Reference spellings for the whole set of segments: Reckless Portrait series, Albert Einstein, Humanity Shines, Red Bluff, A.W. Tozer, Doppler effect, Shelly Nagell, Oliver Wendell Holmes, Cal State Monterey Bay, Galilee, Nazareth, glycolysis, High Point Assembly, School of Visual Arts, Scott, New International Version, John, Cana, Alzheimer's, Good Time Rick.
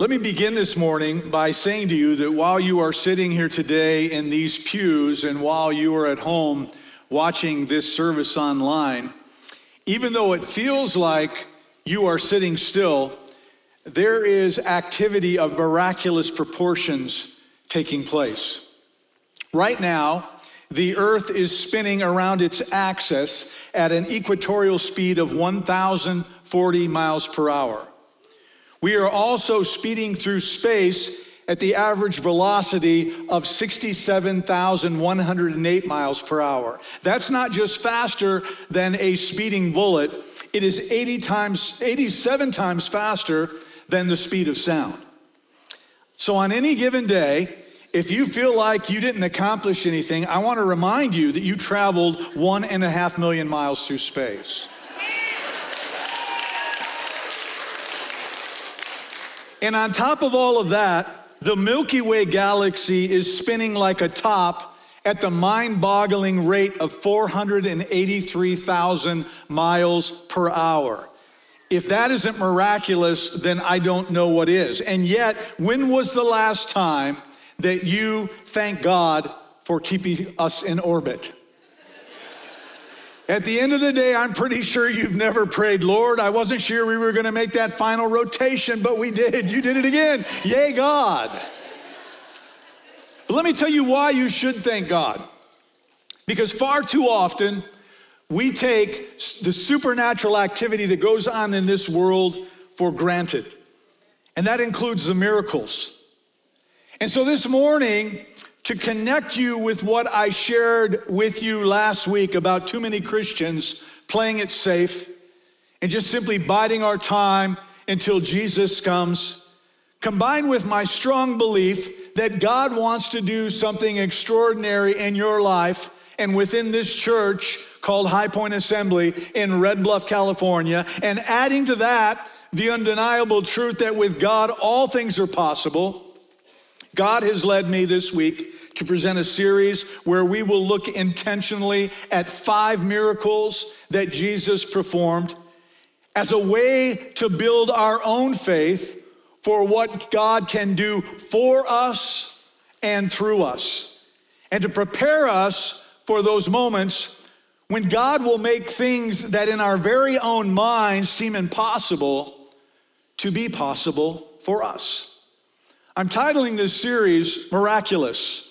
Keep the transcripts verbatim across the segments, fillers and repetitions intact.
Let me begin this morning by saying to you that while you are sitting here today in these pews and while you are at home watching this service online, even though it feels like you are sitting still, there is activity of miraculous proportions taking place. Right now, the earth is spinning around its axis at an equatorial speed of one thousand forty miles per hour. We are also speeding through space at the average velocity of sixty-seven thousand one hundred eight miles per hour. That's not just faster than a speeding bullet, it is eighty times, eighty-seven times faster than the speed of sound. So on any given day, if you feel like you didn't accomplish anything, I want to remind you that you traveled one and a half million miles through space. And on top of all of that, the Milky Way galaxy is spinning like a top at the mind-boggling rate of four hundred eighty-three thousand miles per hour. If that isn't miraculous, then I don't know what is. And yet, when was the last time that you thanked God for keeping us in orbit? At the end of the day, I'm pretty sure you've never prayed, Lord, I wasn't sure we were gonna make that final rotation, but we did. You did it again. Yay, God. But let me tell you why you should thank God. Because far too often, we take the supernatural activity that goes on in this world for granted. And that includes the miracles. And so this morning, to connect you with what I shared with you last week about too many Christians playing it safe and just simply biding our time until Jesus comes, combined with my strong belief that God wants to do something extraordinary in your life and within this church called High Point Assembly in Red Bluff, California, and adding to that the undeniable truth that with God all things are possible, God has led me this week to present a series where we will look intentionally at five miracles that Jesus performed as a way to build our own faith for what God can do for us and through us, and to prepare us for those moments when God will make things that in our very own minds seem impossible to be possible for us. I'm titling this series, Miraculous.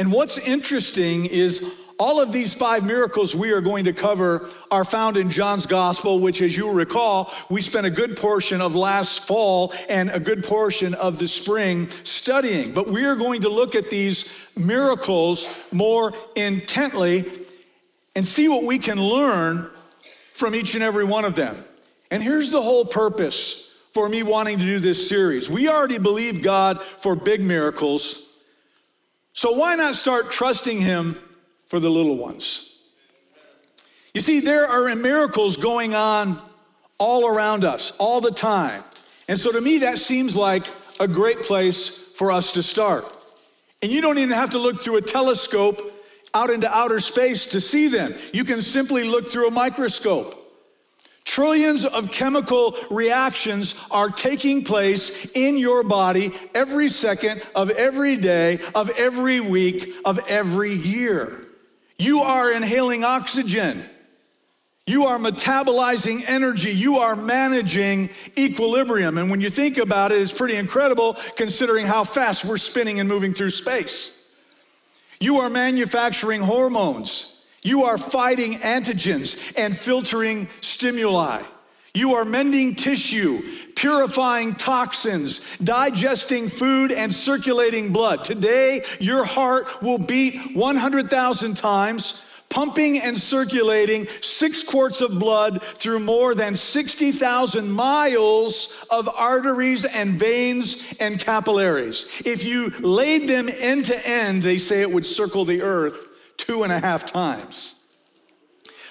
And what's interesting is all of these five miracles we are going to cover are found in John's gospel, which, as you'll recall, we spent a good portion of last fall and a good portion of the spring studying. But we are going to look at these miracles more intently and see what we can learn from each and every one of them. And here's the whole purpose for me wanting to do this series. We already believe God for big miracles, so why not start trusting Him for the little ones? You see, there are miracles going on all around us, all the time. And so to me, that seems like a great place for us to start. And you don't even have to look through a telescope out into outer space to see them. You can simply look through a microscope. Trillions of chemical reactions are taking place in your body every second of every day, of every week, of every year. You are inhaling oxygen. You are metabolizing energy. You are managing equilibrium. And when you think about it, it's pretty incredible considering how fast we're spinning and moving through space. You are manufacturing hormones. You are fighting antigens and filtering stimuli. You are mending tissue, purifying toxins, digesting food, and circulating blood. Today, your heart will beat one hundred thousand times, pumping and circulating six quarts of blood through more than sixty thousand miles of arteries and veins and capillaries. If you laid them end to end, they say it would circle the earth two and a half times.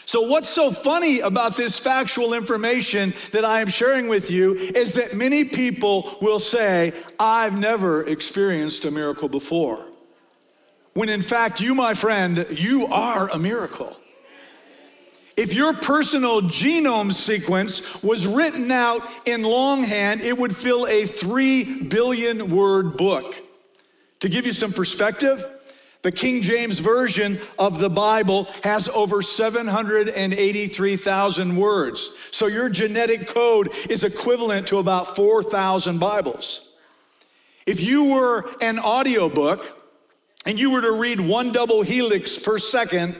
So what's so funny about this factual information that I am sharing with you is that many people will say, I've never experienced a miracle before. When in fact, you, my friend, you are a miracle. If your personal genome sequence was written out in longhand, it would fill a three billion word book. To give you some perspective, the King James Version of the Bible has over seven hundred eighty-three thousand words. So your genetic code is equivalent to about four thousand Bibles. If you were an audiobook and you were to read one double helix per second,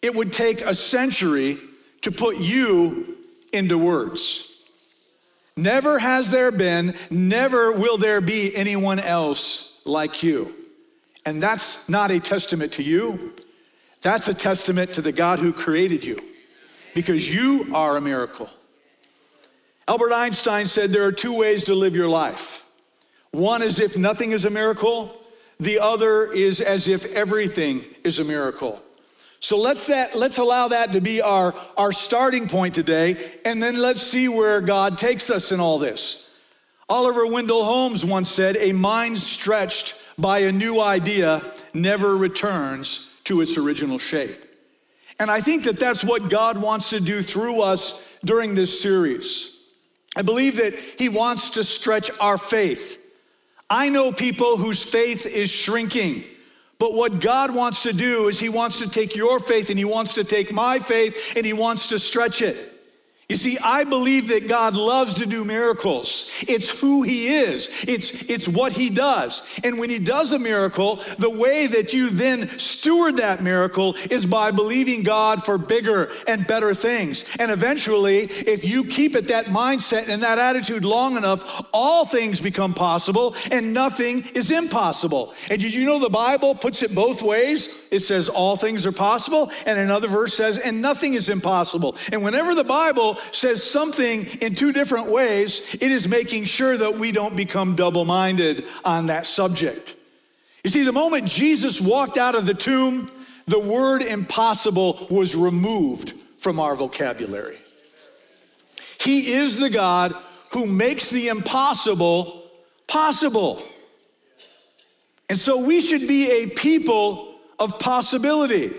it would take a century to put you into words. Never has there been, never will there be anyone else like you. And that's not a testament to you. That's a testament to the God who created you, because you are a miracle. Albert Einstein said there are two ways to live your life. One is if nothing is a miracle. The other is as if everything is a miracle. So let's that let's allow that to be our, our starting point today, and then let's see where God takes us in all this. Oliver Wendell Holmes once said, "A mind stretched by a new idea never returns to its original shape." And I think that that's what God wants to do through us during this series. I believe that he wants to stretch our faith. I know people whose faith is shrinking. But what God wants to do is he wants to take your faith and he wants to take my faith and he wants to stretch it. You see, I believe that God loves to do miracles. It's who he is. It's, it's what he does. And when he does a miracle, the way that you then steward that miracle is by believing God for bigger and better things. And eventually, if you keep it that mindset and that attitude long enough, all things become possible and nothing is impossible. And did you know the Bible puts it both ways? It says all things are possible, and another verse says, and nothing is impossible. And whenever the Bible says something in two different ways, it is making sure that we don't become double-minded on that subject. You see, the moment Jesus walked out of the tomb, the word impossible was removed from our vocabulary. He is the God who makes the impossible possible. And so we should be a people of possibility.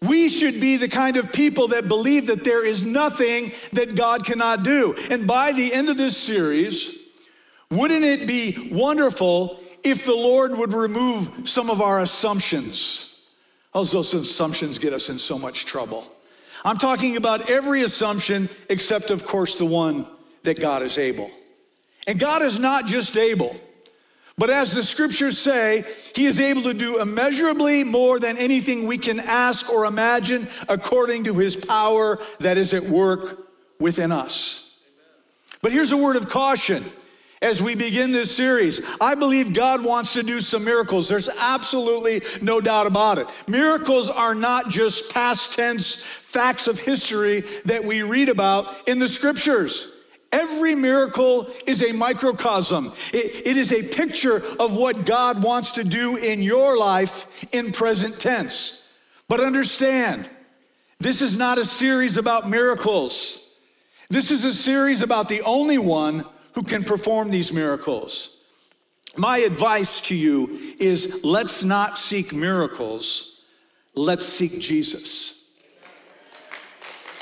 We should be the kind of people that believe that there is nothing that God cannot do. And by the end of this series, wouldn't it be wonderful if the Lord would remove some of our assumptions? Also, those assumptions get us in so much trouble. I'm talking about every assumption except, of course, the one that God is able. And God is not just able. But as the scriptures say, he is able to do immeasurably more than anything we can ask or imagine, according to his power that is at work within us. But here's a word of caution as we begin this series. I believe God wants to do some miracles. There's absolutely no doubt about it. Miracles are not just past tense facts of history that we read about in the scriptures. Every miracle is a microcosm. It, it is a picture of what God wants to do in your life in present tense. But understand, this is not a series about miracles. This is a series about the only one who can perform these miracles. My advice to you is, let's not seek miracles. Let's seek Jesus.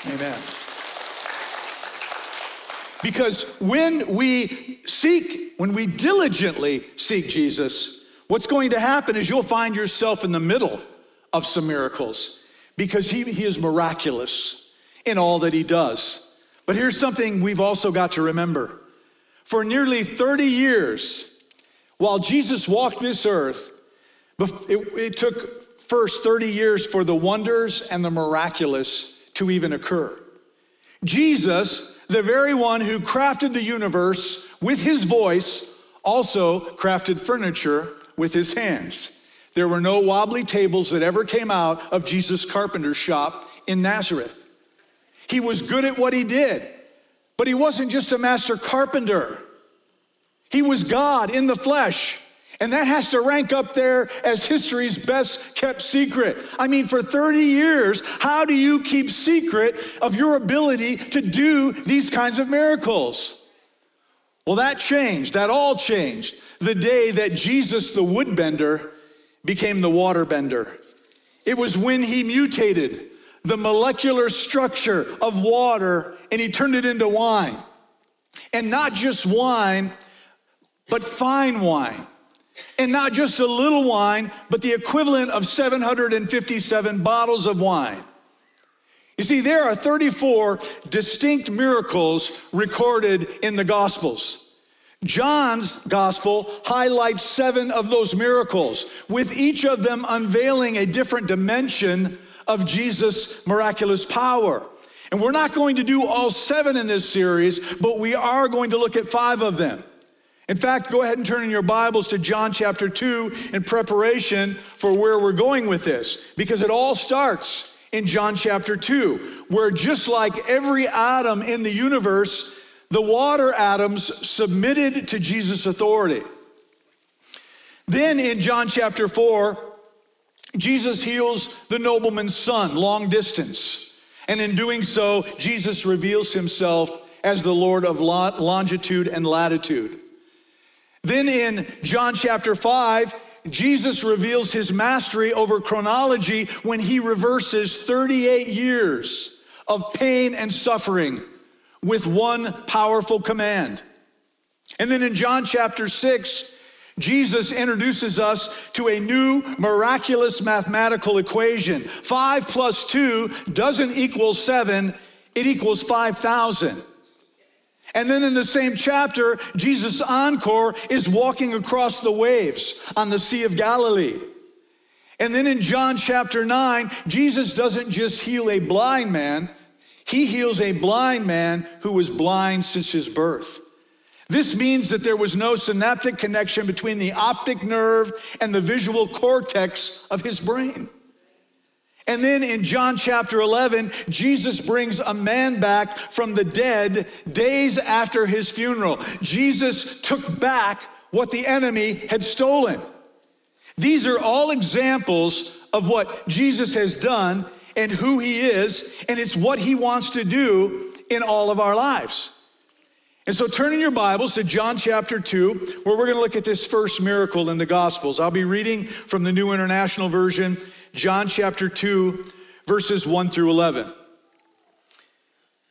Amen. Because when we seek, when we diligently seek Jesus, what's going to happen is you'll find yourself in the middle of some miracles, because he, he is miraculous in all that he does. But here's something we've also got to remember. For nearly thirty years, while Jesus walked this earth, it, it took first thirty years for the wonders and the miraculous to even occur. Jesus, the very one who crafted the universe with his voice, also crafted furniture with his hands. There were no wobbly tables that ever came out of Jesus' carpenter's shop in Nazareth. He was good at what he did, but he wasn't just a master carpenter. He was God in the flesh. And that has to rank up there as history's best kept secret. I mean, for thirty years, how do you keep secret of your ability to do these kinds of miracles? Well, that changed. That all changed the day that Jesus, the woodbender, became the waterbender. It was when he mutated the molecular structure of water and he turned it into wine. And not just wine, but fine wine. And not just a little wine, but the equivalent of seven hundred fifty-seven bottles of wine. You see, there are thirty-four distinct miracles recorded in the Gospels. John's gospel highlights seven of those miracles, with each of them unveiling a different dimension of Jesus' miraculous power. And we're not going to do all seven in this series, but we are going to look at five of them. In fact, go ahead and turn in your Bibles to John chapter two in preparation for where we're going with this, because it all starts in John chapter two, where just like every atom in the universe, the water atoms submitted to Jesus' authority. Then in John chapter four, Jesus heals the nobleman's son, long distance. And in doing so, Jesus reveals himself as the Lord of longitude and latitude. Then in John chapter five, Jesus reveals his mastery over chronology when he reverses thirty-eight years of pain and suffering with one powerful command. And then in John chapter six, Jesus introduces us to a new miraculous mathematical equation. Five plus two doesn't equal seven, it equals five thousand. And then in the same chapter, Jesus' encore is walking across the waves on the Sea of Galilee. And then in John chapter nine, Jesus doesn't just heal a blind man, he heals a blind man who was blind since his birth. This means that there was no synaptic connection between the optic nerve and the visual cortex of his brain. And then in John chapter eleven, Jesus brings a man back from the dead days after his funeral. Jesus took back what the enemy had stolen. These are all examples of what Jesus has done and who he is, and it's what he wants to do in all of our lives. And so turn in your Bibles to John chapter two, where we're going to look at this first miracle in the Gospels. I'll be reading from the New International Version, John chapter two, verses one through eleven.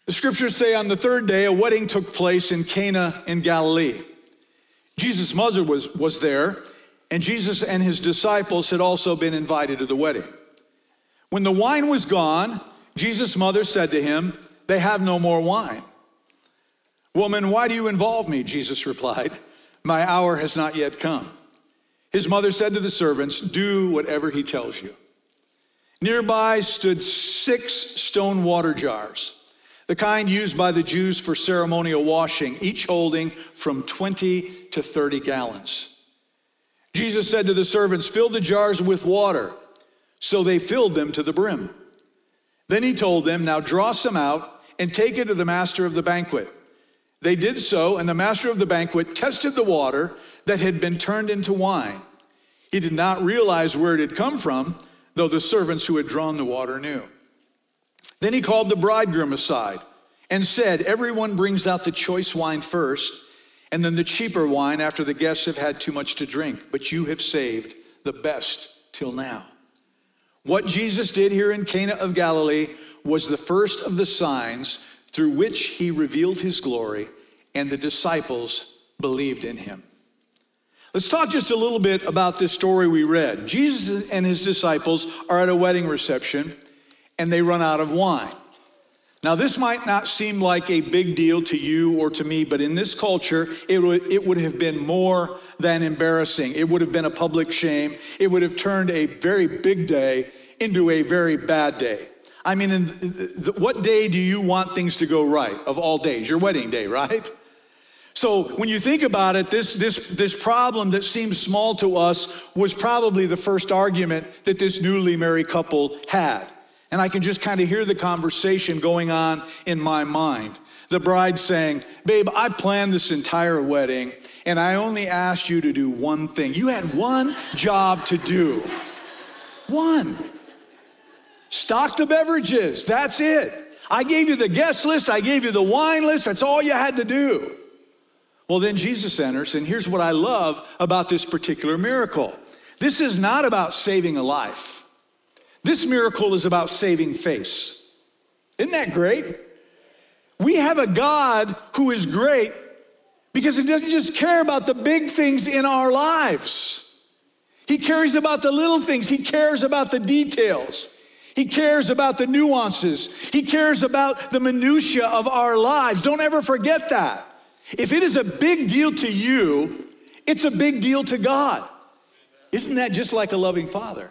The scriptures say, on the third day, a wedding took place in Cana in Galilee. Jesus' mother was, was there, and Jesus and his disciples had also been invited to the wedding. When the wine was gone, Jesus' mother said to him, "They have no more wine." "Woman, why do you involve me?" Jesus replied, "My hour has not yet come." His mother said to the servants, "Do whatever he tells you." Nearby stood six stone water jars, the kind used by the Jews for ceremonial washing, each holding from twenty to thirty gallons. Jesus said to the servants, "Fill the jars with water." So they filled them to the brim. Then he told them, "Now draw some out and take it to the master of the banquet." They did so, and the master of the banquet tested the water that had been turned into wine. He did not realize where it had come from, though the servants who had drawn the water knew. Then he called the bridegroom aside and said, "Everyone brings out the choice wine first, and then the cheaper wine after the guests have had too much to drink, but you have saved the best till now." What Jesus did here in Cana of Galilee was the first of the signs through which he revealed his glory, and the disciples believed in him. Let's talk just a little bit about this story we read. Jesus and his disciples are at a wedding reception, and they run out of wine. Now, this might not seem like a big deal to you or to me, but in this culture, it would, it would have been more than embarrassing. It would have been a public shame. It would have turned a very big day into a very bad day. I mean, in th- th- what day do you want things to go right of all days? Your wedding day, right? So when you think about it, this, this, this problem that seems small to us was probably the first argument that this newly married couple had. And I can just kind of hear the conversation going on in my mind. The bride saying, "Babe, I planned this entire wedding, and I only asked you to do one thing. You had one job to do. One. Stock the beverages. That's it. I gave you the guest list. I gave you the wine list. That's all you had to do." Well, then Jesus enters, and here's what I love about this particular miracle. This is not about saving a life. This miracle is about saving face. Isn't that great? We have a God who is great because he doesn't just care about the big things in our lives. He cares about the little things. He cares about the details. He cares about the nuances. He cares about the minutia of our lives. Don't ever forget that. If it is a big deal to you, it's a big deal to God. Isn't that just like a loving father?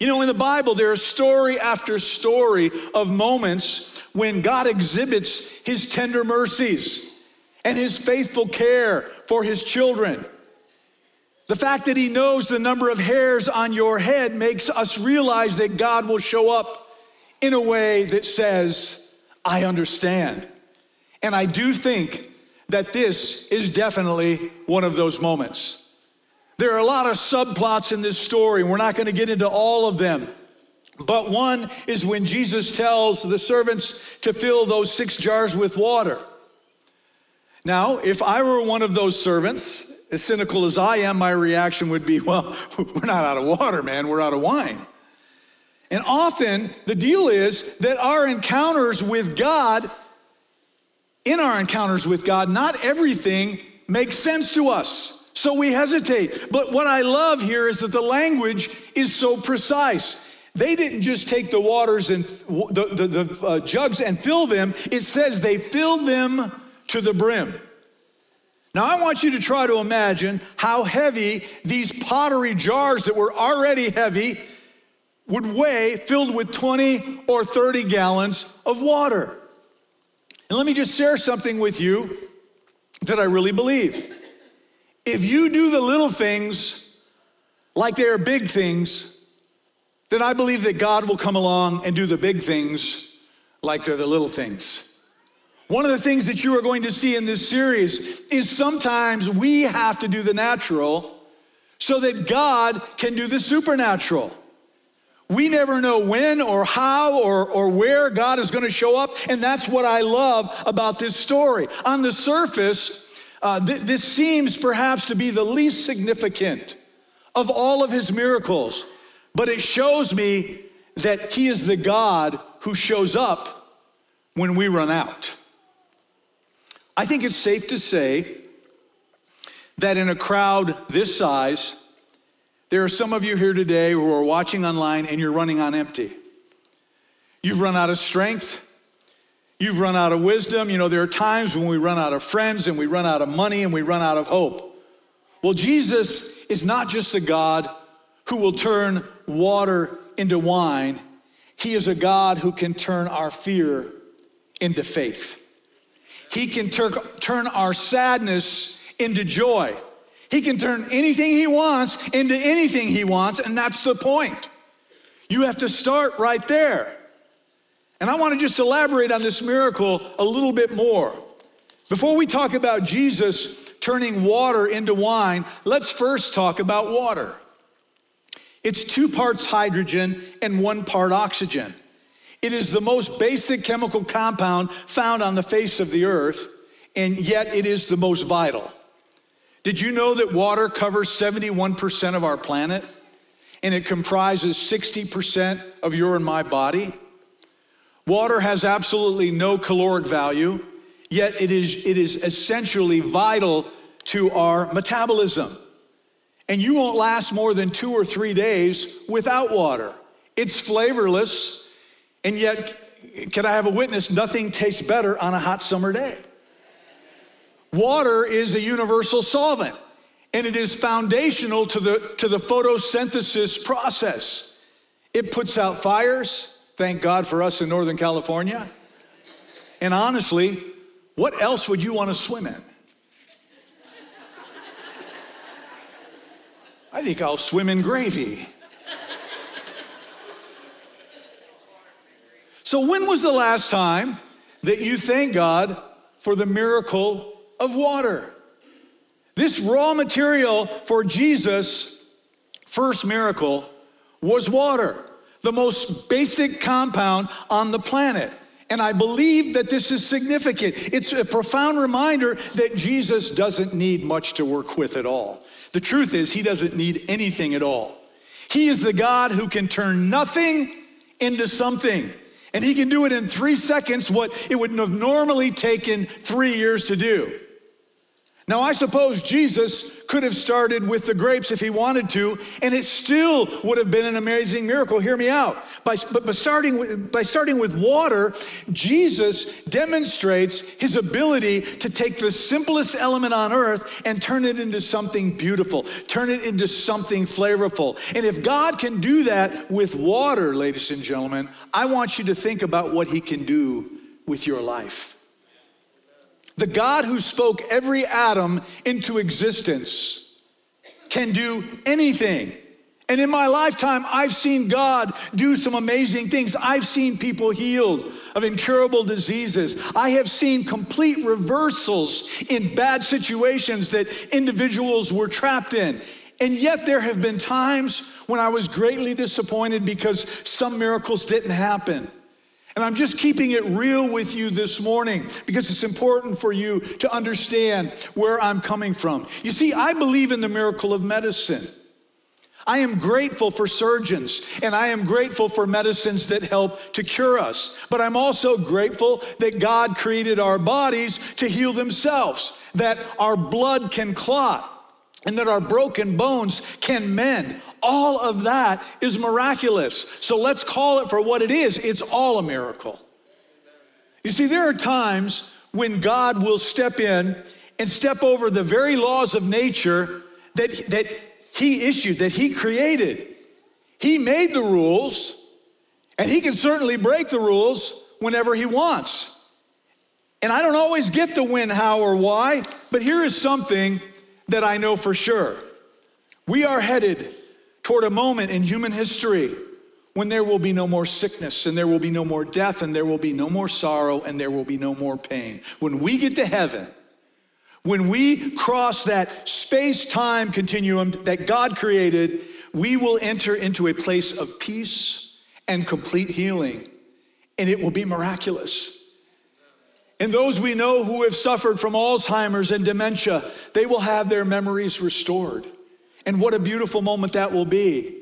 You know, in the Bible, there is story after story of moments when God exhibits his tender mercies and his faithful care for his children. The fact that he knows the number of hairs on your head makes us realize that God will show up in a way that says, I understand. And I do think that this is definitely one of those moments. There are a lot of subplots in this story. We're not going to get into all of them. But one is when Jesus tells the servants to fill those six jars with water. Now, if I were one of those servants, as cynical as I am, my reaction would be, well, we're not out of water, man. We're out of wine. And often the deal is that our encounters with God, in our encounters with God, not everything makes sense to us. So we hesitate. But what I love here is that the language is so precise. They didn't just take the waters and the, the, the uh, jugs and fill them. It says they filled them to the brim. Now I want you to try to imagine how heavy these pottery jars that were already heavy would weigh, filled with twenty or thirty gallons of water. And let me just share something with you that I really believe. If you do the little things like they are big things, then I believe that God will come along and do the big things like they're the little things. One of the things that you are going to see in this series is sometimes we have to do the natural so that God can do the supernatural. We never know when or how or, or where God is going to show up, and that's what I love about this story. On the surface, Uh, th- this seems perhaps to be the least significant of all of his miracles, but it shows me that he is the God who shows up when we run out. I think it's safe to say that in a crowd this size, there are some of you here today who are watching online and you're running on empty. You've run out of strength. You've run out of wisdom. You know, there are times when we run out of friends and we run out of money and we run out of hope. Well, Jesus is not just a God who will turn water into wine. He is a God who can turn our fear into faith. He can ter- turn our sadness into joy. He can turn anything he wants into anything he wants, and that's the point. You have to start right there. And I want to just elaborate on this miracle a little bit more. Before we talk about Jesus turning water into wine, let's first talk about water. It's two parts hydrogen and one part oxygen. It is the most basic chemical compound found on the face of the earth, and yet it is the most vital. Did you know that water covers seventy-one percent of our planet, and it comprises sixty percent of your and my body? Water has absolutely no caloric value, yet it is, it is essentially vital to our metabolism. And you won't last more than two or three days without water. It's flavorless, and yet, can I have a witness? Nothing tastes better on a hot summer day. Water is a universal solvent, and it is foundational to the, to the photosynthesis process. It puts out fires. Thank God for us in Northern California. And honestly, what else would you want to swim in? I think I'll swim in gravy. So when was the last time that you thanked God for the miracle of water? This raw material for Jesus' first miracle was water, the most basic compound on the planet. And I believe that this is significant. It's a profound reminder that Jesus doesn't need much to work with at all. The truth is, he doesn't need anything at all. He is the God who can turn nothing into something. And he can do it in three seconds what it would have normally taken three years to do. Now, I suppose Jesus could have started with the grapes if he wanted to, and it still would have been an amazing miracle. Hear me out. By, but by starting, with, by starting with water, Jesus demonstrates his ability to take the simplest element on earth and turn it into something beautiful, turn it into something flavorful. And if God can do that with water, ladies and gentlemen, I want you to think about what he can do with your life. The God who spoke every atom into existence can do anything. And in my lifetime, I've seen God do some amazing things. I've seen people healed of incurable diseases. I have seen complete reversals in bad situations that individuals were trapped in. And yet there have been times when I was greatly disappointed because some miracles didn't happen. And I'm just keeping it real with you this morning because it's important for you to understand where I'm coming from. You see, I believe in the miracle of medicine. I am grateful for surgeons, and I am grateful for medicines that help to cure us. But I'm also grateful that God created our bodies to heal themselves, that our blood can clot, and that our broken bones can mend. All of that is miraculous. So let's call it for what it is. It's all a miracle. You see, there are times when God will step in and step over the very laws of nature that, that he issued, that he created. He made the rules, and he can certainly break the rules whenever he wants. And I don't always get the when, how, or why, but here is something that I know for sure. We are headed toward a moment in human history when there will be no more sickness, and there will be no more death, and there will be no more sorrow, and there will be no more pain. When we get to heaven, when we cross that space-time continuum that God created, we will enter into a place of peace and complete healing, and it will be miraculous. And those we know who have suffered from Alzheimer's and dementia, they will have their memories restored. And what a beautiful moment that will be.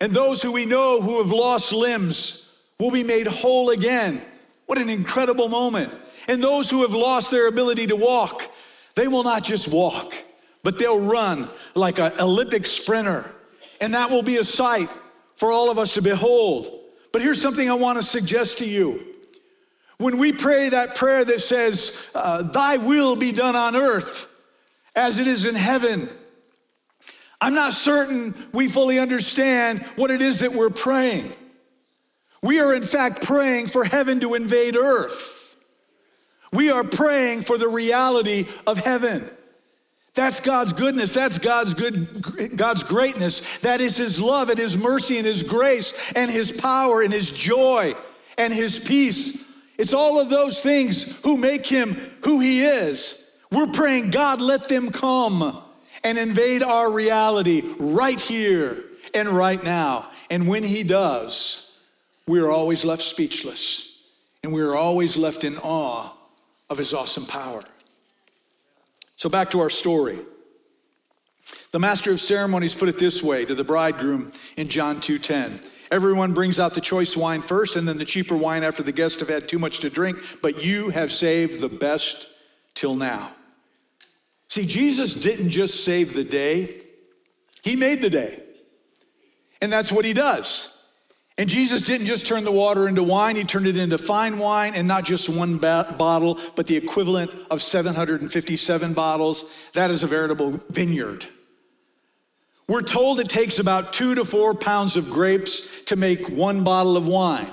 And those who we know who have lost limbs will be made whole again. What an incredible moment. And those who have lost their ability to walk, they will not just walk, but they'll run like an Olympic sprinter. And that will be a sight for all of us to behold. But here's something I want to suggest to you. When we pray that prayer that says, uh, thy will be done on earth as it is in heaven, I'm not certain we fully understand what it is that we're praying. We are in fact praying for heaven to invade earth. We are praying for the reality of heaven. That's God's goodness. That's God's good, God's greatness. That is his love and his mercy and his grace and his power and his joy and his peace. It's all of those things who make him who he is. We're praying, God, let them come and invade our reality right here and right now. And when he does, we are always left speechless, and we are always left in awe of his awesome power. So back to our story. The master of ceremonies put it this way to the bridegroom in John two ten. Everyone brings out the choice wine first and then the cheaper wine after the guests have had too much to drink, but you have saved the best till now. See, Jesus didn't just save the day. He made the day. And that's what he does. And Jesus didn't just turn the water into wine. He turned it into fine wine, and not just one ba- bottle, but the equivalent of seven hundred fifty-seven bottles. That is a veritable vineyard. We're told it takes about two to four pounds of grapes to make one bottle of wine.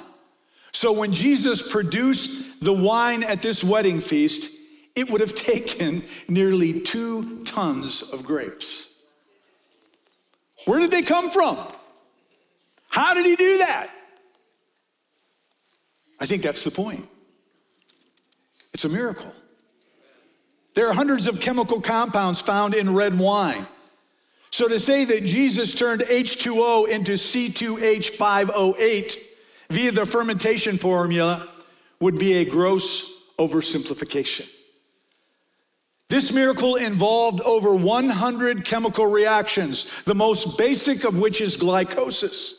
So when Jesus produced the wine at this wedding feast, it would have taken nearly two tons of grapes. Where did they come from? How did he do that? I think that's the point. It's a miracle. There are hundreds of chemical compounds found in red wine. So to say that Jesus turned H two O into C two H five O eight via the fermentation formula would be a gross oversimplification. This miracle involved over one hundred chemical reactions, the most basic of which is glycolysis.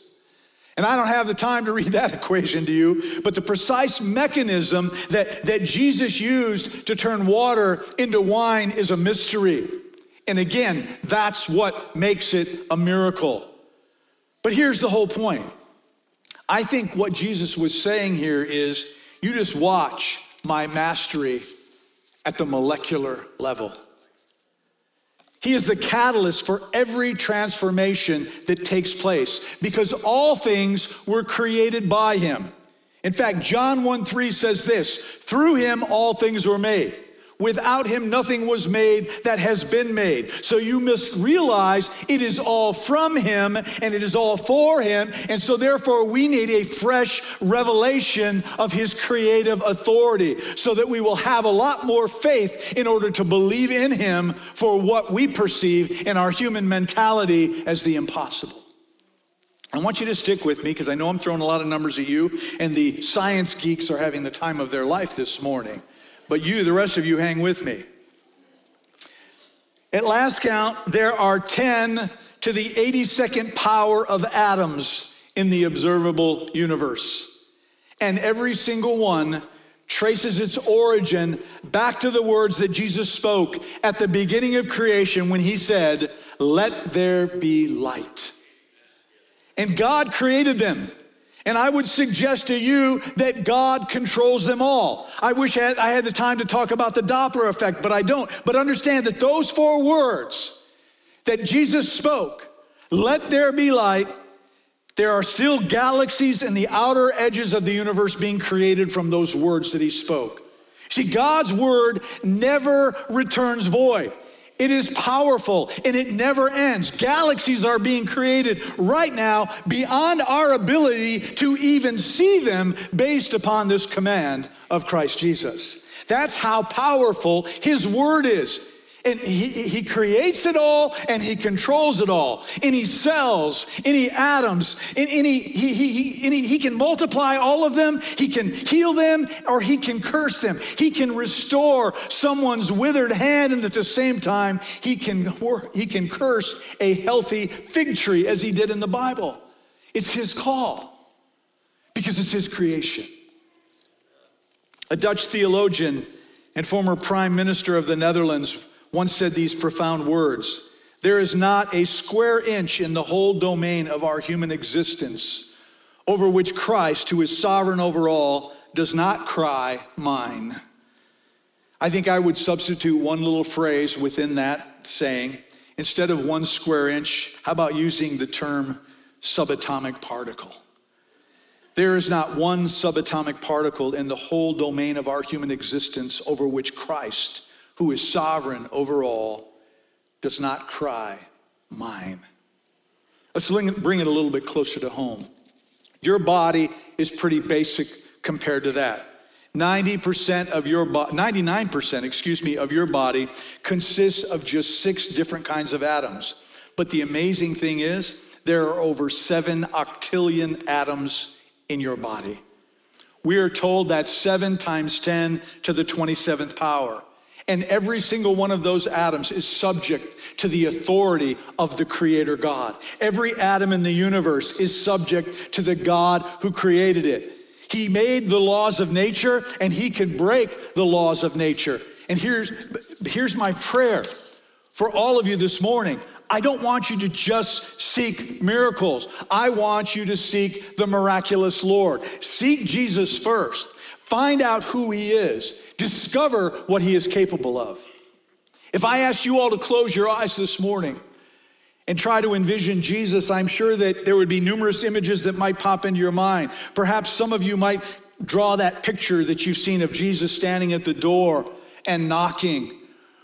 And I don't have the time to read that equation to you, but the precise mechanism that, that Jesus used to turn water into wine is a mystery. And again, that's what makes it a miracle. But here's the whole point. I think what Jesus was saying here is, you just watch my mastery at the molecular level. He is the catalyst for every transformation that takes place because all things were created by him. In fact, John one three says this, through him all things were made. Without him nothing was made that has been made. So you must realize it is all from him and it is all for him. And so therefore we need a fresh revelation of his creative authority so that we will have a lot more faith in order to believe in him for what we perceive in our human mentality as the impossible. I want you to stick with me because I know I'm throwing a lot of numbers at you and the science geeks are having the time of their life this morning. But you, the rest of you, hang with me. At last count, there are ten to the eighty-second power of atoms in the observable universe. And every single one traces its origin back to the words that Jesus spoke at the beginning of creation when he said, "Let there be light." And God created them. And I would suggest to you that God controls them all. I wish I had, I had the time to talk about the Doppler effect, but I don't. But understand that those four words that Jesus spoke, let there be light, there are still galaxies in the outer edges of the universe being created from those words that he spoke. See, God's word never returns void. It is powerful and it never ends. Galaxies are being created right now beyond our ability to even see them based upon this command of Christ Jesus. That's how powerful his word is. And he, he creates it all and he controls it all. Any cells, any atoms, any, he, he, he, any, he can multiply all of them. He can heal them or he can curse them. He can restore someone's withered hand and at the same time he can, he can curse a healthy fig tree as he did in the Bible. It's his call because it's his creation. A Dutch theologian and former prime minister of the Netherlands once said these profound words, there is not a square inch in the whole domain of our human existence over which Christ, who is sovereign over all, does not cry, mine. I think I would substitute one little phrase within that saying, instead of one square inch, how about using the term subatomic particle? There is not one subatomic particle in the whole domain of our human existence over which Christ, who is sovereign over all, does not cry, mine. Let's bring it a little bit closer to home. Your body is pretty basic compared to that. ninety percent of your bo- ninety-nine percent, excuse me, of your body consists of just six different kinds of atoms. But the amazing thing is, there are over seven octillion atoms in your body. We are told that seven times ten to the twenty-seventh power. And every single one of those atoms is subject to the authority of the Creator God. Every atom in the universe is subject to the God who created it. He made the laws of nature and he can break the laws of nature. And here's, here's my prayer for all of you this morning. I don't want you to just seek miracles. I want you to seek the miraculous Lord. Seek Jesus first. Find out who he is. Discover what he is capable of. If I asked you all to close your eyes this morning and try to envision Jesus, I'm sure that there would be numerous images that might pop into your mind. Perhaps some of you might draw that picture that you've seen of Jesus standing at the door and knocking,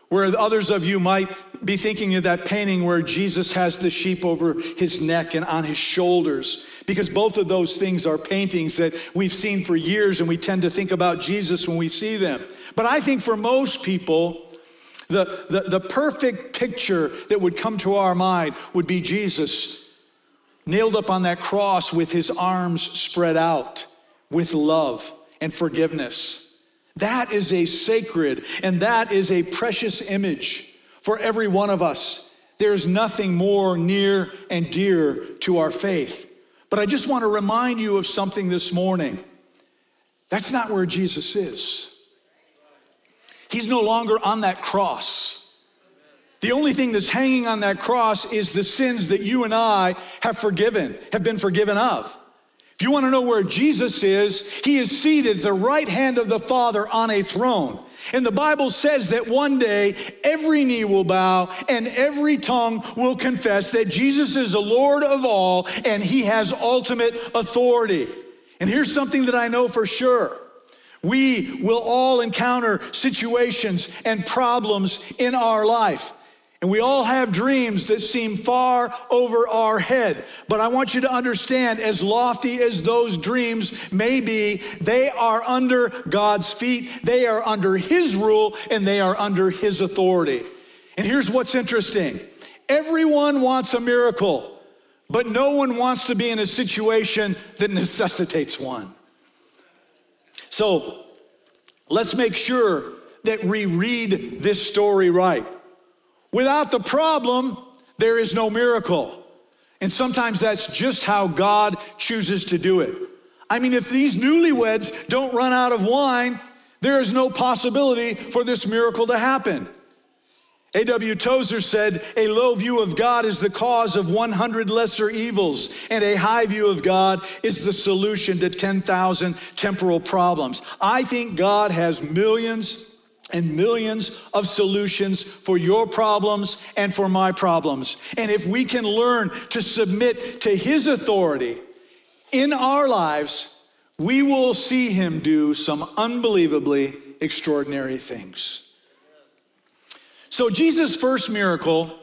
where others of you might be thinking of that painting where Jesus has the sheep over his neck and on his shoulders, because both of those things are paintings that we've seen for years and we tend to think about Jesus when we see them. But I think for most people, the, the, the perfect picture that would come to our mind would be Jesus nailed up on that cross with his arms spread out with love and forgiveness. That is a sacred and that is a precious image for every one of us. There's nothing more near and dear to our faith. But I just want to remind you of something this morning. That's not where Jesus is. He's no longer on that cross. The only thing that's hanging on that cross is the sins that you and I have forgiven, have been forgiven of. If you want to know where Jesus is, he is seated at the right hand of the Father on a throne. And the Bible says that one day every knee will bow and every tongue will confess that Jesus is the Lord of all and he has ultimate authority. And here's something that I know for sure. We will all encounter situations and problems in our life. And we all have dreams that seem far over our head. But I want you to understand, as lofty as those dreams may be, they are under God's feet, they are under his rule, and they are under his authority. And here's what's interesting. Everyone wants a miracle, but no one wants to be in a situation that necessitates one. So let's make sure that we read this story right. Without the problem, there is no miracle. And sometimes that's just how God chooses to do it. I mean, if these newlyweds don't run out of wine, there is no possibility for this miracle to happen. A W Tozer said, "A low view of God is the cause of one hundred lesser evils, and a high view of God is the solution to ten thousand temporal problems." I think God has millions and millions of solutions for your problems and for my problems. And if we can learn to submit to his authority in our lives, we will see him do some unbelievably extraordinary things. So Jesus' first miracle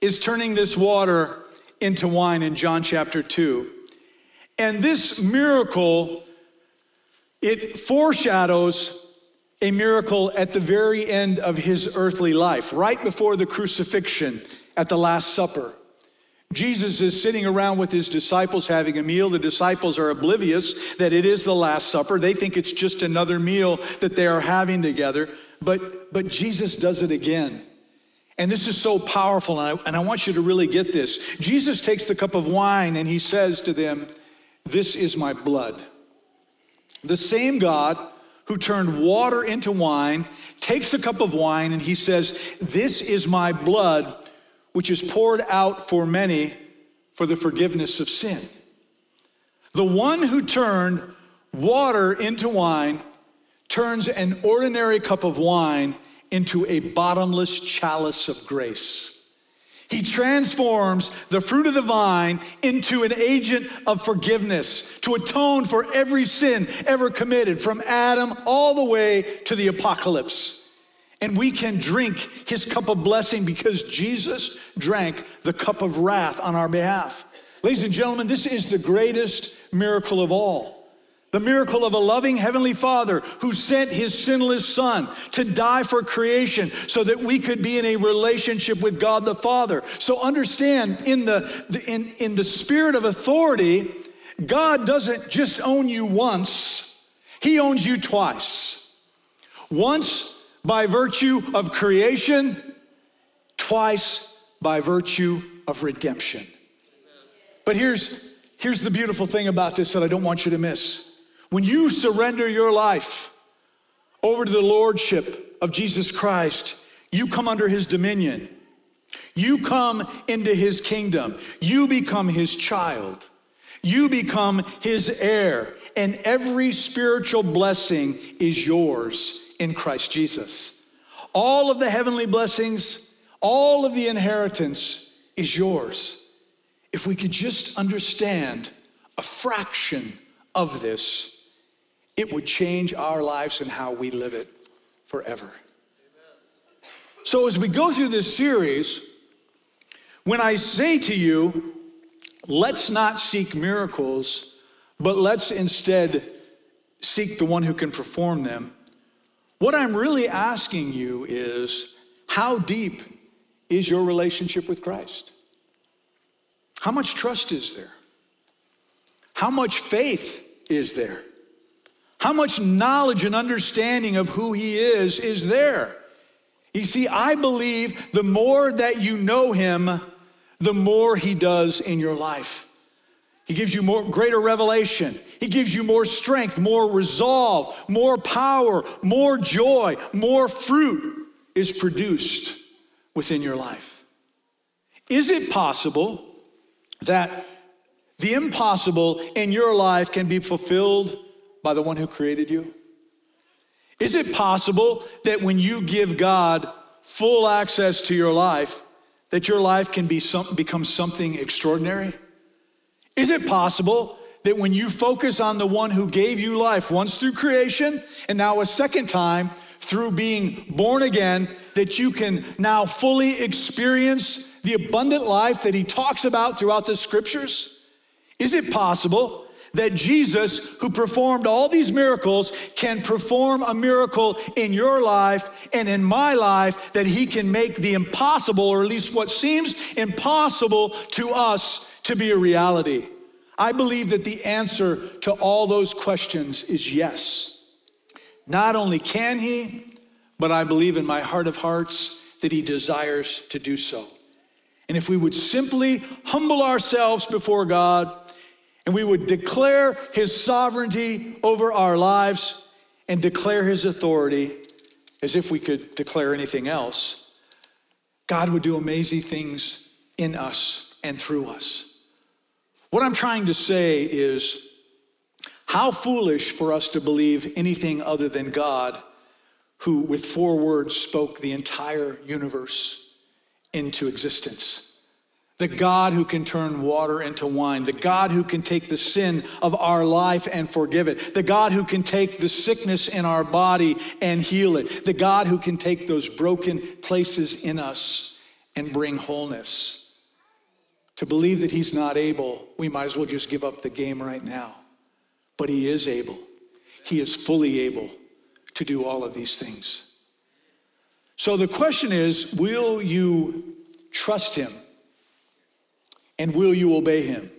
is turning this water into wine in John chapter two. And this miracle, it foreshadows a miracle at the very end of his earthly life, right before the crucifixion at the Last Supper. Jesus is sitting around with his disciples having a meal. The disciples are oblivious that it is the Last Supper. They think it's just another meal that they are having together. But, but Jesus does it again. And this is so powerful, and I, and I want you to really get this. Jesus takes the cup of wine and he says to them, "This is my blood." The same God who turned water into wine takes a cup of wine and he says, "This is my blood, which is poured out for many for the forgiveness of sin." The one who turned water into wine turns an ordinary cup of wine into a bottomless chalice of grace. He transforms the fruit of the vine into an agent of forgiveness to atone for every sin ever committed from Adam all the way to the apocalypse. And we can drink his cup of blessing because Jesus drank the cup of wrath on our behalf. Ladies and gentlemen, this is the greatest miracle of all. The miracle of a loving heavenly Father who sent his sinless Son to die for creation so that we could be in a relationship with God the Father. So understand, in the in, in the spirit of authority, God doesn't just own you once, he owns you twice. Once by virtue of creation, twice by virtue of redemption. But here's, here's the beautiful thing about this that I don't want you to miss. When you surrender your life over to the lordship of Jesus Christ, you come under his dominion. You come into his kingdom. You become his child. You become his heir. And every spiritual blessing is yours in Christ Jesus. All of the heavenly blessings, all of the inheritance is yours. If we could just understand a fraction of this, it would change our lives and how we live it forever. So as we go through this series, when I say to you, let's not seek miracles, but let's instead seek the one who can perform them, what I'm really asking you is, how deep is your relationship with Christ? How much trust is there? How much faith is there? How much knowledge and understanding of who he is is there? You see, I believe the more that you know him, the more he does in your life. He gives you more greater revelation. He gives you more strength, more resolve, more power, more joy, more fruit is produced within your life. Is it possible that the impossible in your life can be fulfilled by the one who created you? Is it possible that when you give God full access to your life, that your life can be some, become something extraordinary? Is it possible that when you focus on the one who gave you life once through creation and now a second time through being born again, that you can now fully experience the abundant life that he talks about throughout the scriptures? Is it possible that Jesus, who performed all these miracles, can perform a miracle in your life and in my life, that he can make the impossible, or at least what seems impossible to us, to be a reality? I believe that the answer to all those questions is yes. Not only can he, but I believe in my heart of hearts that he desires to do so. And if we would simply humble ourselves before God, and we would declare his sovereignty over our lives and declare his authority as if we could declare anything else, God would do amazing things in us and through us. What I'm trying to say is, how foolish for us to believe anything other than God, who with four words spoke the entire universe into existence. The God who can turn water into wine, the God who can take the sin of our life and forgive it, the God who can take the sickness in our body and heal it, the God who can take those broken places in us and bring wholeness. To believe that he's not able, we might as well just give up the game right now. But he is able. He is fully able to do all of these things. So the question is, will you trust him? And will you obey him?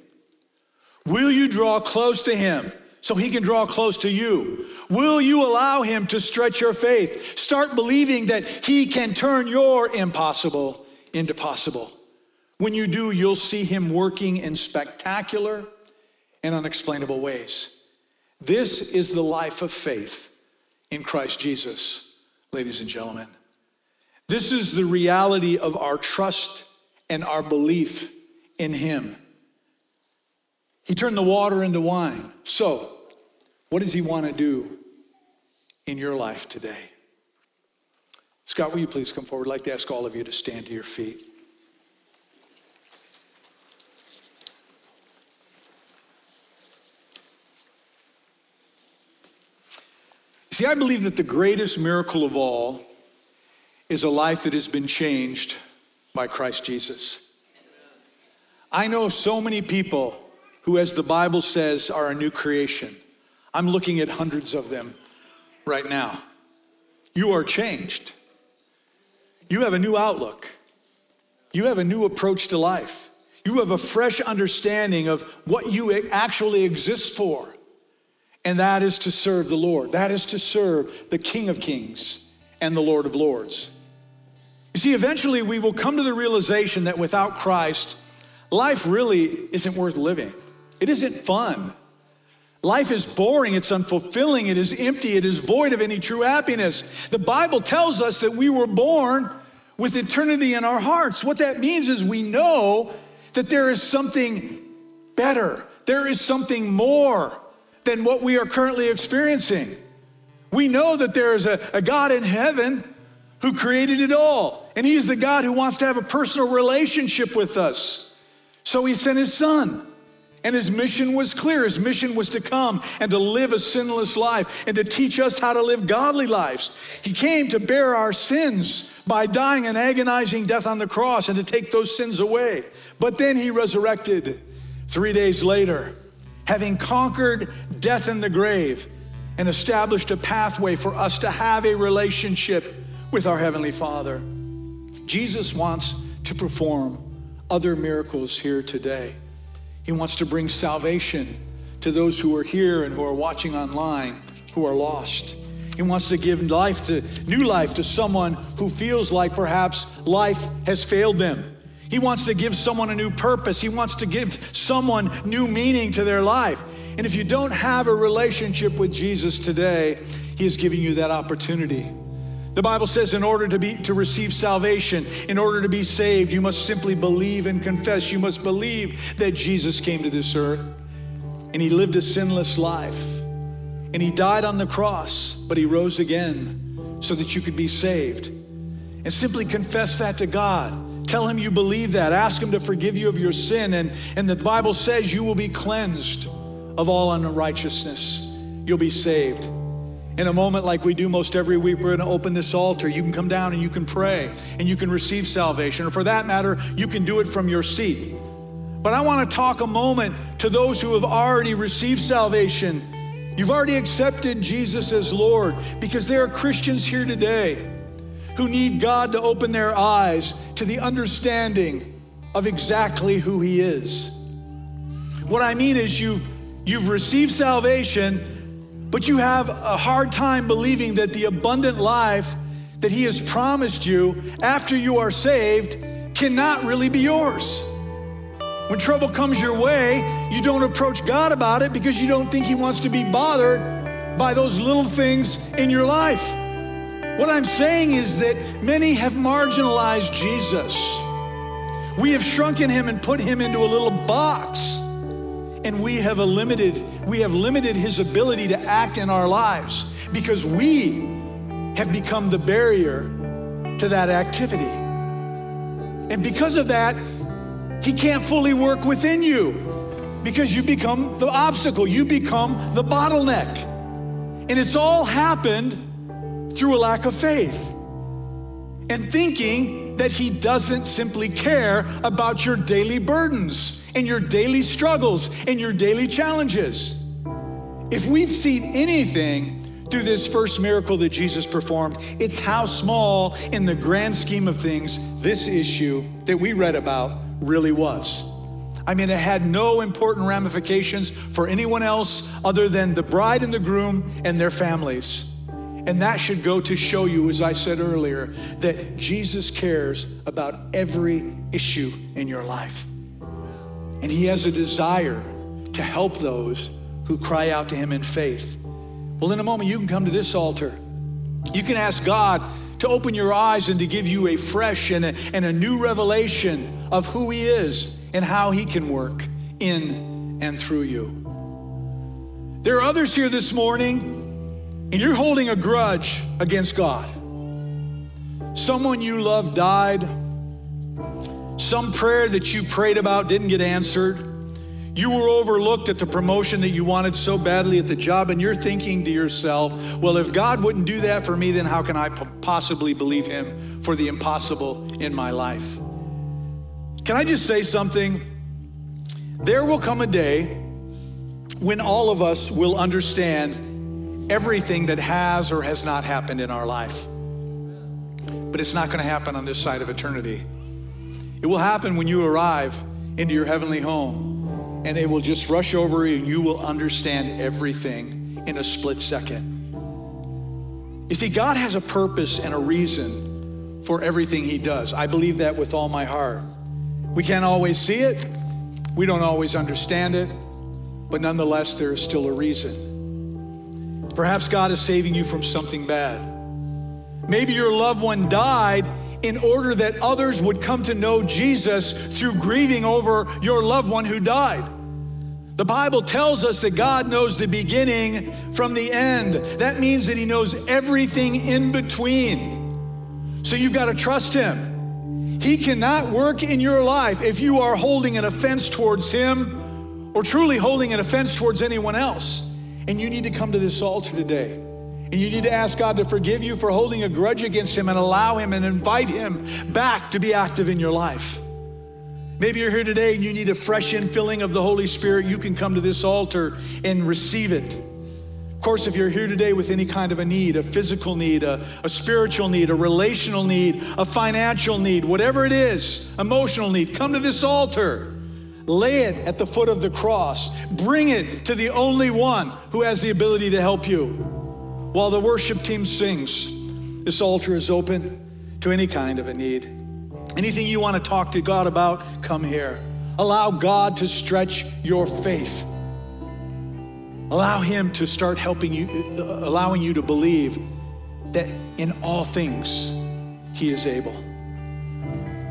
Will you draw close to him so he can draw close to you? Will you allow him to stretch your faith? Start believing that he can turn your impossible into possible. When you do, you'll see him working in spectacular and unexplainable ways. This is the life of faith in Christ Jesus, ladies and gentlemen. This is the reality of our trust and our belief in him. He turned the water into wine. So, what does he want to do in your life today? Scott, will you please come forward? I'd like to ask all of you to stand to your feet. See, I believe that the greatest miracle of all is a life that has been changed by Christ Jesus. I know so many people who, as the Bible says, are a new creation. I'm looking at hundreds of them right now. You are changed. You have a new outlook. You have a new approach to life. You have a fresh understanding of what you actually exist for, and that is to serve the Lord. That is to serve the King of Kings and the Lord of Lords. You see, eventually we will come to the realization that without Christ, life really isn't worth living. It isn't fun. Life is boring, it's unfulfilling, it is empty, it is void of any true happiness. The Bible tells us that we were born with eternity in our hearts. What that means is we know that there is something better. There is something more than what we are currently experiencing. We know that there is a, a God in heaven who created it all, and he is the God who wants to have a personal relationship with us. So he sent his son, and his mission was clear. His mission was to come and to live a sinless life and to teach us how to live godly lives. He came to bear our sins by dying an agonizing death on the cross and to take those sins away. But then he resurrected three days later, having conquered death in the grave and established a pathway for us to have a relationship with our Heavenly Father. Jesus wants to perform other miracles here today. He wants to bring salvation to those who are here and who are watching online. who are lost. He wants to give life to new life to someone who feels like perhaps life has failed them. He wants to give someone a new purpose. He wants to give someone new meaning to their life. And if you don't have a relationship with Jesus today, he is giving you that opportunity. The Bible says in order to be to receive salvation, in order to be saved, you must simply believe and confess. You must believe that Jesus came to this earth and he lived a sinless life. And he died on the cross, but he rose again so that you could be saved. And simply confess that to God. Tell him you believe that. Ask him to forgive you of your sin. And, and the Bible says you will be cleansed of all unrighteousness. You'll be saved. In a moment like we do most every week, we're gonna open this altar. You can come down and you can pray and you can receive salvation. Or for that matter, you can do it from your seat. But I wanna talk a moment to those who have already received salvation. You've already accepted Jesus as Lord, because there are Christians here today who need God to open their eyes to the understanding of exactly who he is. What I mean is you've, you've received salvation, but you have a hard time believing that the abundant life that he has promised you after you are saved cannot really be yours. When trouble comes your way, you don't approach God about it because you don't think he wants to be bothered by those little things in your life. What I'm saying is that many have marginalized Jesus. We have shrunken him and put him into a little box, and we have limited, we have limited his ability to act in our lives because we have become the barrier to that activity. And because of that, he can't fully work within you because you become the obstacle. You become the bottleneck. And it's all happened through a lack of faith and thinking that he doesn't simply care about your daily burdens and your daily struggles and your daily challenges. If we've seen anything through this first miracle that Jesus performed, it's how small in the grand scheme of things this issue that we read about really was. I mean, it had no important ramifications for anyone else other than the bride and the groom and their families. And that should go to show you, as I said earlier, that Jesus cares about every issue in your life. And he has a desire to help those who cry out to him in faith. Well, in a moment, you can come to this altar. You can ask God to open your eyes and to give you a fresh and a, and a new revelation of who he is and how he can work in and through you. There are others here this morning, and you're holding a grudge against God. Someone you love died. Some prayer that you prayed about didn't get answered. You were overlooked at the promotion that you wanted so badly at the job, and you're thinking to yourself, well, if God wouldn't do that for me, then how can I p- possibly believe him for the impossible in my life? Can I just say something? There will come a day when all of us will understand everything that has or has not happened in our life. But it's not gonna happen on this side of eternity. It will happen when you arrive into your heavenly home, and they will just rush over you, and you will understand everything in a split second. You see, God has a purpose and a reason for everything he does. I believe that with all my heart. We can't always see it. We don't always understand it. But nonetheless, there is still a reason. Perhaps God is saving you from something bad. Maybe your loved one died in order that others would come to know Jesus through grieving over your loved one who died. The Bible tells us that God knows the beginning from the end. That means that he knows everything in between. So you've got to trust him. He cannot work in your life if you are holding an offense towards him or truly holding an offense towards anyone else. And you need to come to this altar today. And you need to ask God to forgive you for holding a grudge against him and allow him and invite him back to be active in your life. Maybe you're here today and you need a fresh infilling of the Holy Spirit. You can come to this altar and receive it. Of course, if you're here today with any kind of a need, a physical need, a, a spiritual need, a relational need, a financial need, whatever it is, emotional need, come to this altar. Lay it at the foot of the cross. Bring it to the only one who has the ability to help you. While the worship team sings, this altar is open to any kind of a need. Anything you want to talk to God about, come here. Allow God to stretch your faith. Allow him to start helping you, allowing you to believe that in all things he is able.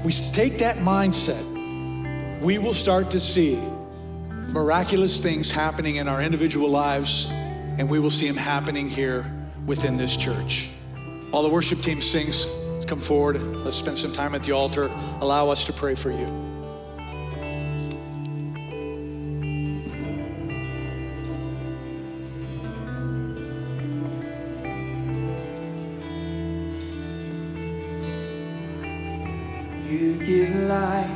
We take that mindset, we will start to see miraculous things happening in our individual lives, and we will see them happening here within this church. All the worship team sings, let's come forward, let's spend some time at the altar, allow us to pray for you. You give life,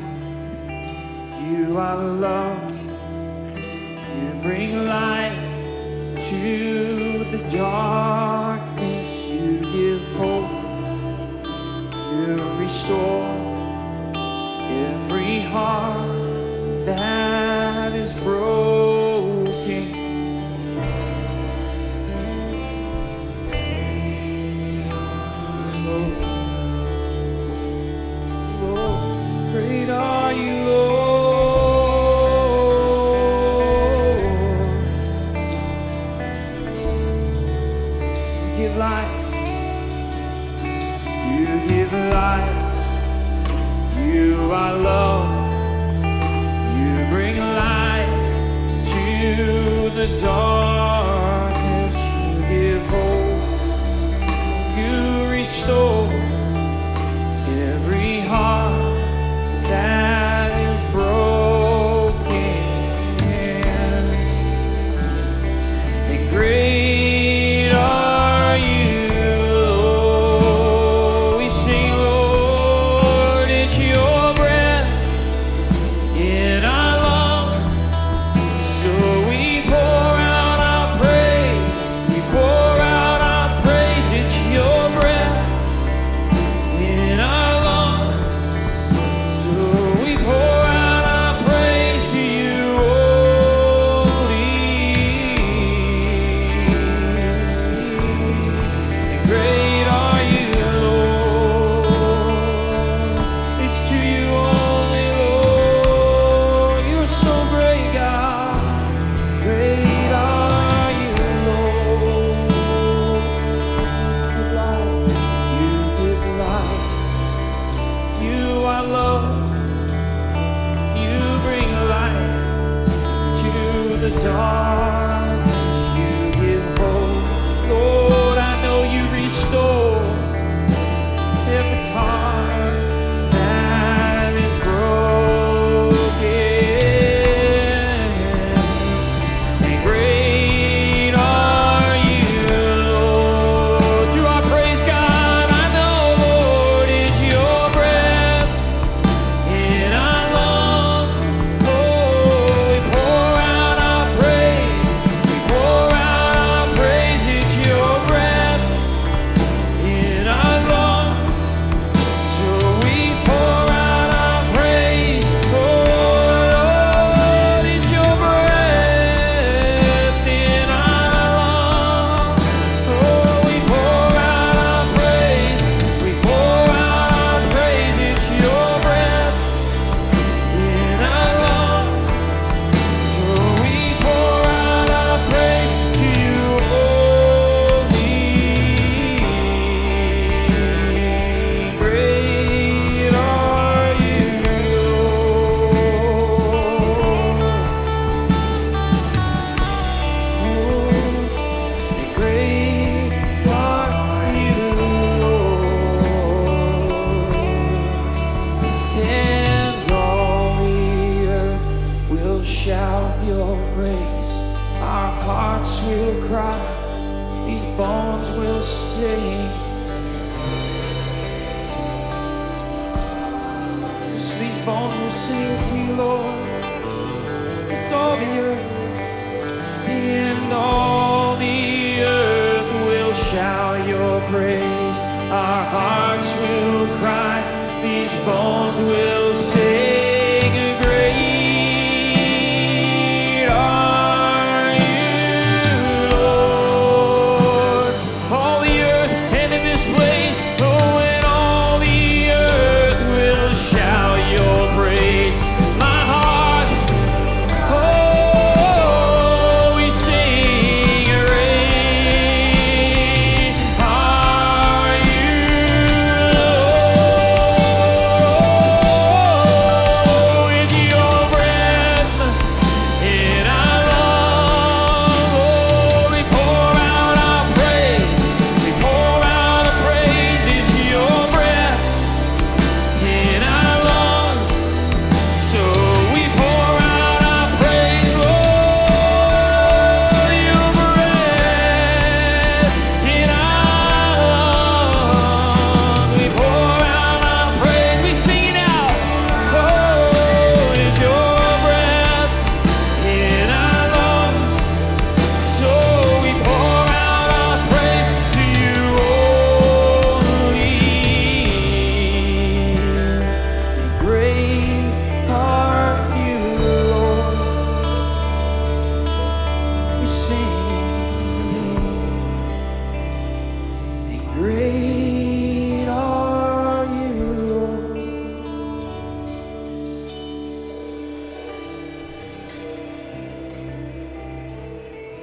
you are love, you bring light to the darkness, you give hope, you restore every heart that is broken. So great are you, Lord. You give life. You give life. You are love. You bring light to the darkness. You give hope. You restore every heart that is broken, and great are you, Lord. We sing, Lord, it's your breath in our lungs, so we pour out our praise, we pour out our praise, it's your breath in our lungs.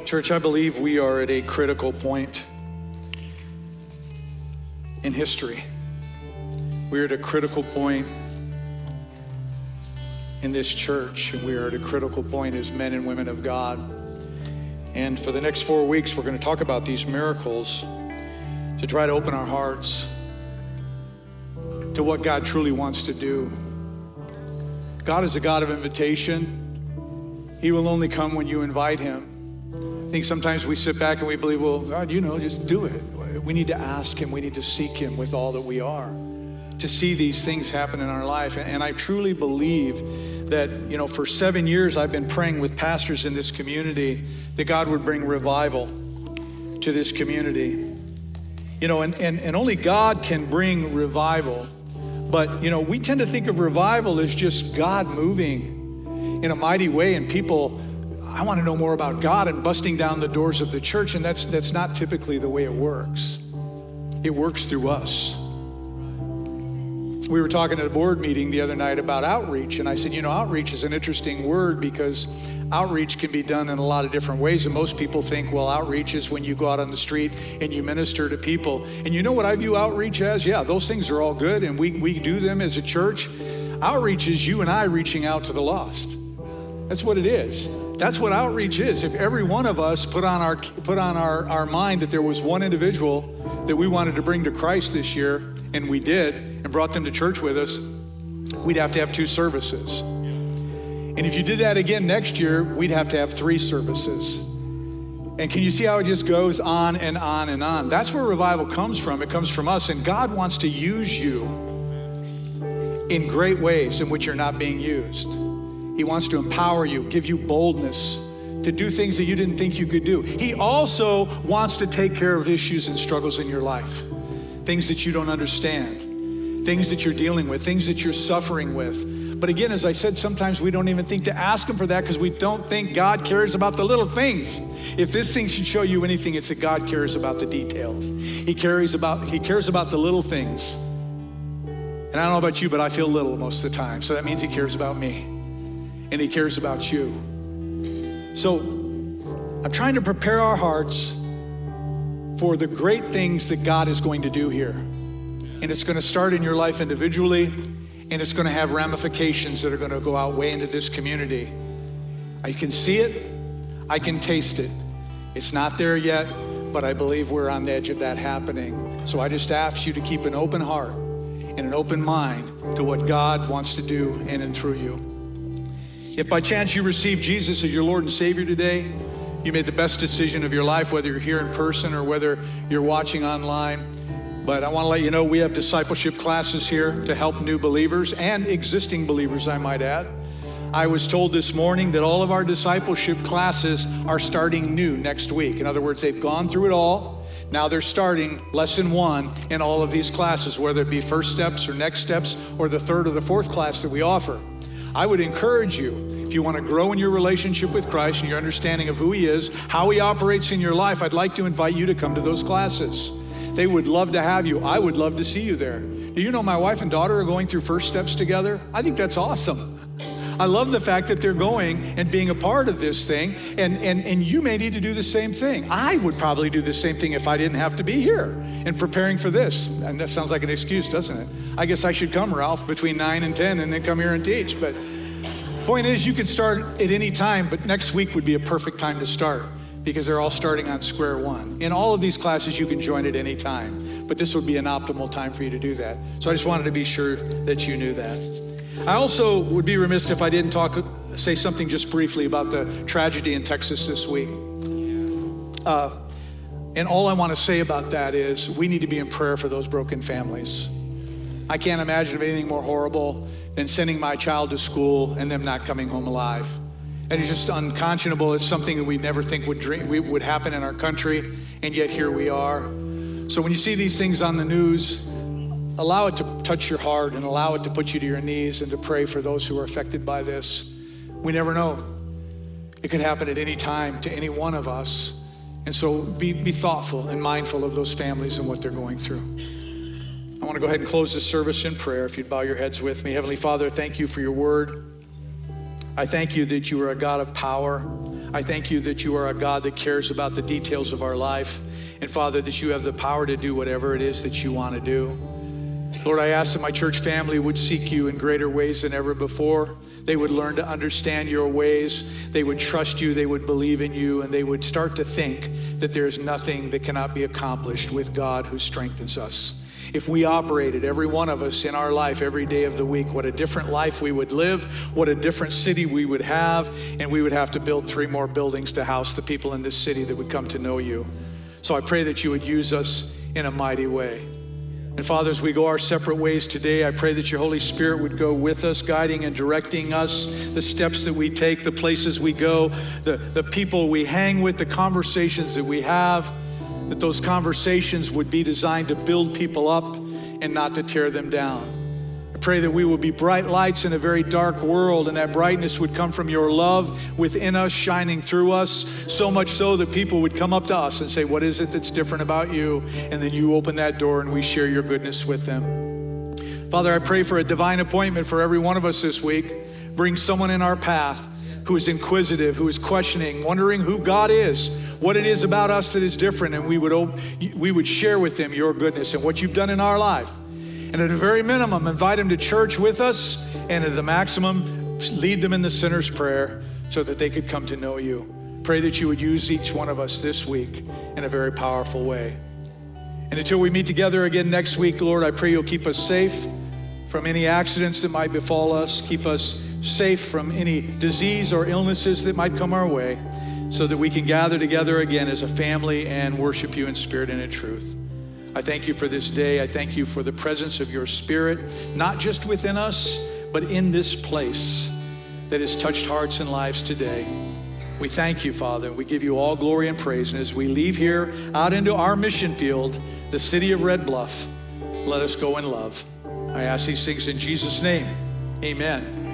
Church, I believe we are at a critical point in history. We are at a critical point in this church, and we are at a critical point as men and women of God. And for the next four weeks, we're going to talk about these miracles to try to open our hearts to what God truly wants to do. God is a God of invitation. He will only come when you invite him. I think sometimes we sit back and we believe, well, God, you know, just do it. We need to ask him. We need to seek him with all that we are to see these things happen in our life. And I truly believe that, you know, for seven years, I've been praying with pastors in this community that God would bring revival to this community. You know, and, and, and only God can bring revival. But, you know, we tend to think of revival as just God moving in a mighty way and people, I want to know more about God, and busting down the doors of the church. And that's that's not typically the way it works. It works through us. We were talking at a board meeting the other night about outreach. And I said, you know, outreach is an interesting word because outreach can be done in a lot of different ways. And most people think, well, outreach is when you go out on the street and you minister to people. And you know what I view outreach as? Yeah, those things are all good. And we, we do them as a church. Outreach is you and I reaching out to the lost. That's what it is. That's what outreach is. If every one of us put on our put on our, our mind that there was one individual that we wanted to bring to Christ this year, and we did, and brought them to church with us, we'd have to have two services. And if you did that again next year, we'd have to have three services. And can you see how it just goes on and on and on? That's where revival comes from. It comes from us, and God wants to use you in great ways in which you're not being used. He wants to empower you, give you boldness to do things that you didn't think you could do. He also wants to take care of issues and struggles in your life, things that you don't understand, things that you're dealing with, things that you're suffering with. But again, as I said, sometimes we don't even think to ask him for that because we don't think God cares about the little things. If this thing should show you anything, it's that God cares about the details. He cares about, he cares about the little things. And I don't know about you, but I feel little most of the time. So that means he cares about me. And he cares about you. So I'm trying to prepare our hearts for the great things that God is going to do here. And it's going to start in your life individually, and it's going to have ramifications that are going to go out way into this community. I can see it. I can taste it. It's not there yet, but I believe we're on the edge of that happening. So I just ask you to keep an open heart and an open mind to what God wants to do in and through you. If by chance you received Jesus as your Lord and Savior today, you made the best decision of your life, whether you're here in person or whether you're watching online. But I want to let you know we have discipleship classes here to help new believers and existing believers, I might add. I was told this morning that all of our discipleship classes are starting new next week. In other words, they've gone through it all. Now they're starting lesson one in all of these classes, whether it be first steps or next steps or the third or the fourth class that we offer. I would encourage you, if you want to grow in your relationship with Christ and your understanding of who he is, how he operates in your life, I'd like to invite you to come to those classes. They would love to have you. I would love to see you there. Do you know my wife and daughter are going through first steps together? I think that's awesome. I love the fact that they're going and being a part of this thing, and, and, and you may need to do the same thing. I would probably do the same thing if I didn't have to be here and preparing for this. And that sounds like an excuse, doesn't it? I guess I should come, Ralph, between nine and ten and then come here and teach. But point is, you can start at any time, but next week would be a perfect time to start because they're all starting on square one. In all of these classes, you can join at any time, but this would be an optimal time for you to do that. So I just wanted to be sure that you knew that. I also would be remiss if I didn't talk, say something just briefly about the tragedy in Texas this week. Uh, and all I want to say about that is we need to be in prayer for those broken families. I can't imagine anything more horrible than sending my child to school and them not coming home alive. And it's just unconscionable. It's something that we never think would dream, would happen in our country, and yet here we are. So when you see these things on the news, allow it to touch your heart and allow it to put you to your knees and to pray for those who are affected by this. We never know. It could happen at any time to any one of us. And so be, be thoughtful and mindful of those families and what they're going through. I want to go ahead and close this service in prayer. If you'd bow your heads with me. Heavenly Father, thank you for your word. I thank you that you are a God of power. I thank you that you are a God that cares about the details of our life. And Father, that you have the power to do whatever it is that you want to do. Lord, I ask that my church family would seek you in greater ways than ever before. They would learn to understand your ways. They would trust you. They would believe in you. And they would start to think that there is nothing that cannot be accomplished with God who strengthens us. If we operated, every one of us in our life, every day of the week, what a different life we would live, what a different city we would have, and we would have to build three more buildings to house the people in this city that would come to know you. So I pray that you would use us in a mighty way. And Father, as we go our separate ways today, I pray that your Holy Spirit would go with us, guiding and directing us, the steps that we take, the places we go, the, the people we hang with, the conversations that we have, that those conversations would be designed to build people up and not to tear them down. I pray that we will be bright lights in a very dark world, and that brightness would come from your love within us, shining through us, so much so that people would come up to us and say, what is it that's different about you? And then you open that door and we share your goodness with them. Father, I pray for a divine appointment for every one of us this week. Bring someone in our path who is inquisitive, who is questioning, wondering who God is, what it is about us that is different, and we would op- we would share with them your goodness and what you've done in our life. And at the very minimum, invite them to church with us, and at the maximum, lead them in the sinner's prayer so that they could come to know you. Pray that you would use each one of us this week in a very powerful way. And until we meet together again next week, Lord, I pray you'll keep us safe from any accidents that might befall us, keep us safe from any disease or illnesses that might come our way, so that we can gather together again as a family and worship you in spirit and in truth. I thank you for this day. I thank you for the presence of your Spirit, not just within us, but in this place that has touched hearts and lives today. We thank you, Father. We give you all glory and praise. And as we leave here out into our mission field, the city of Red Bluff, let us go in love. I ask these things in Jesus' name. Amen.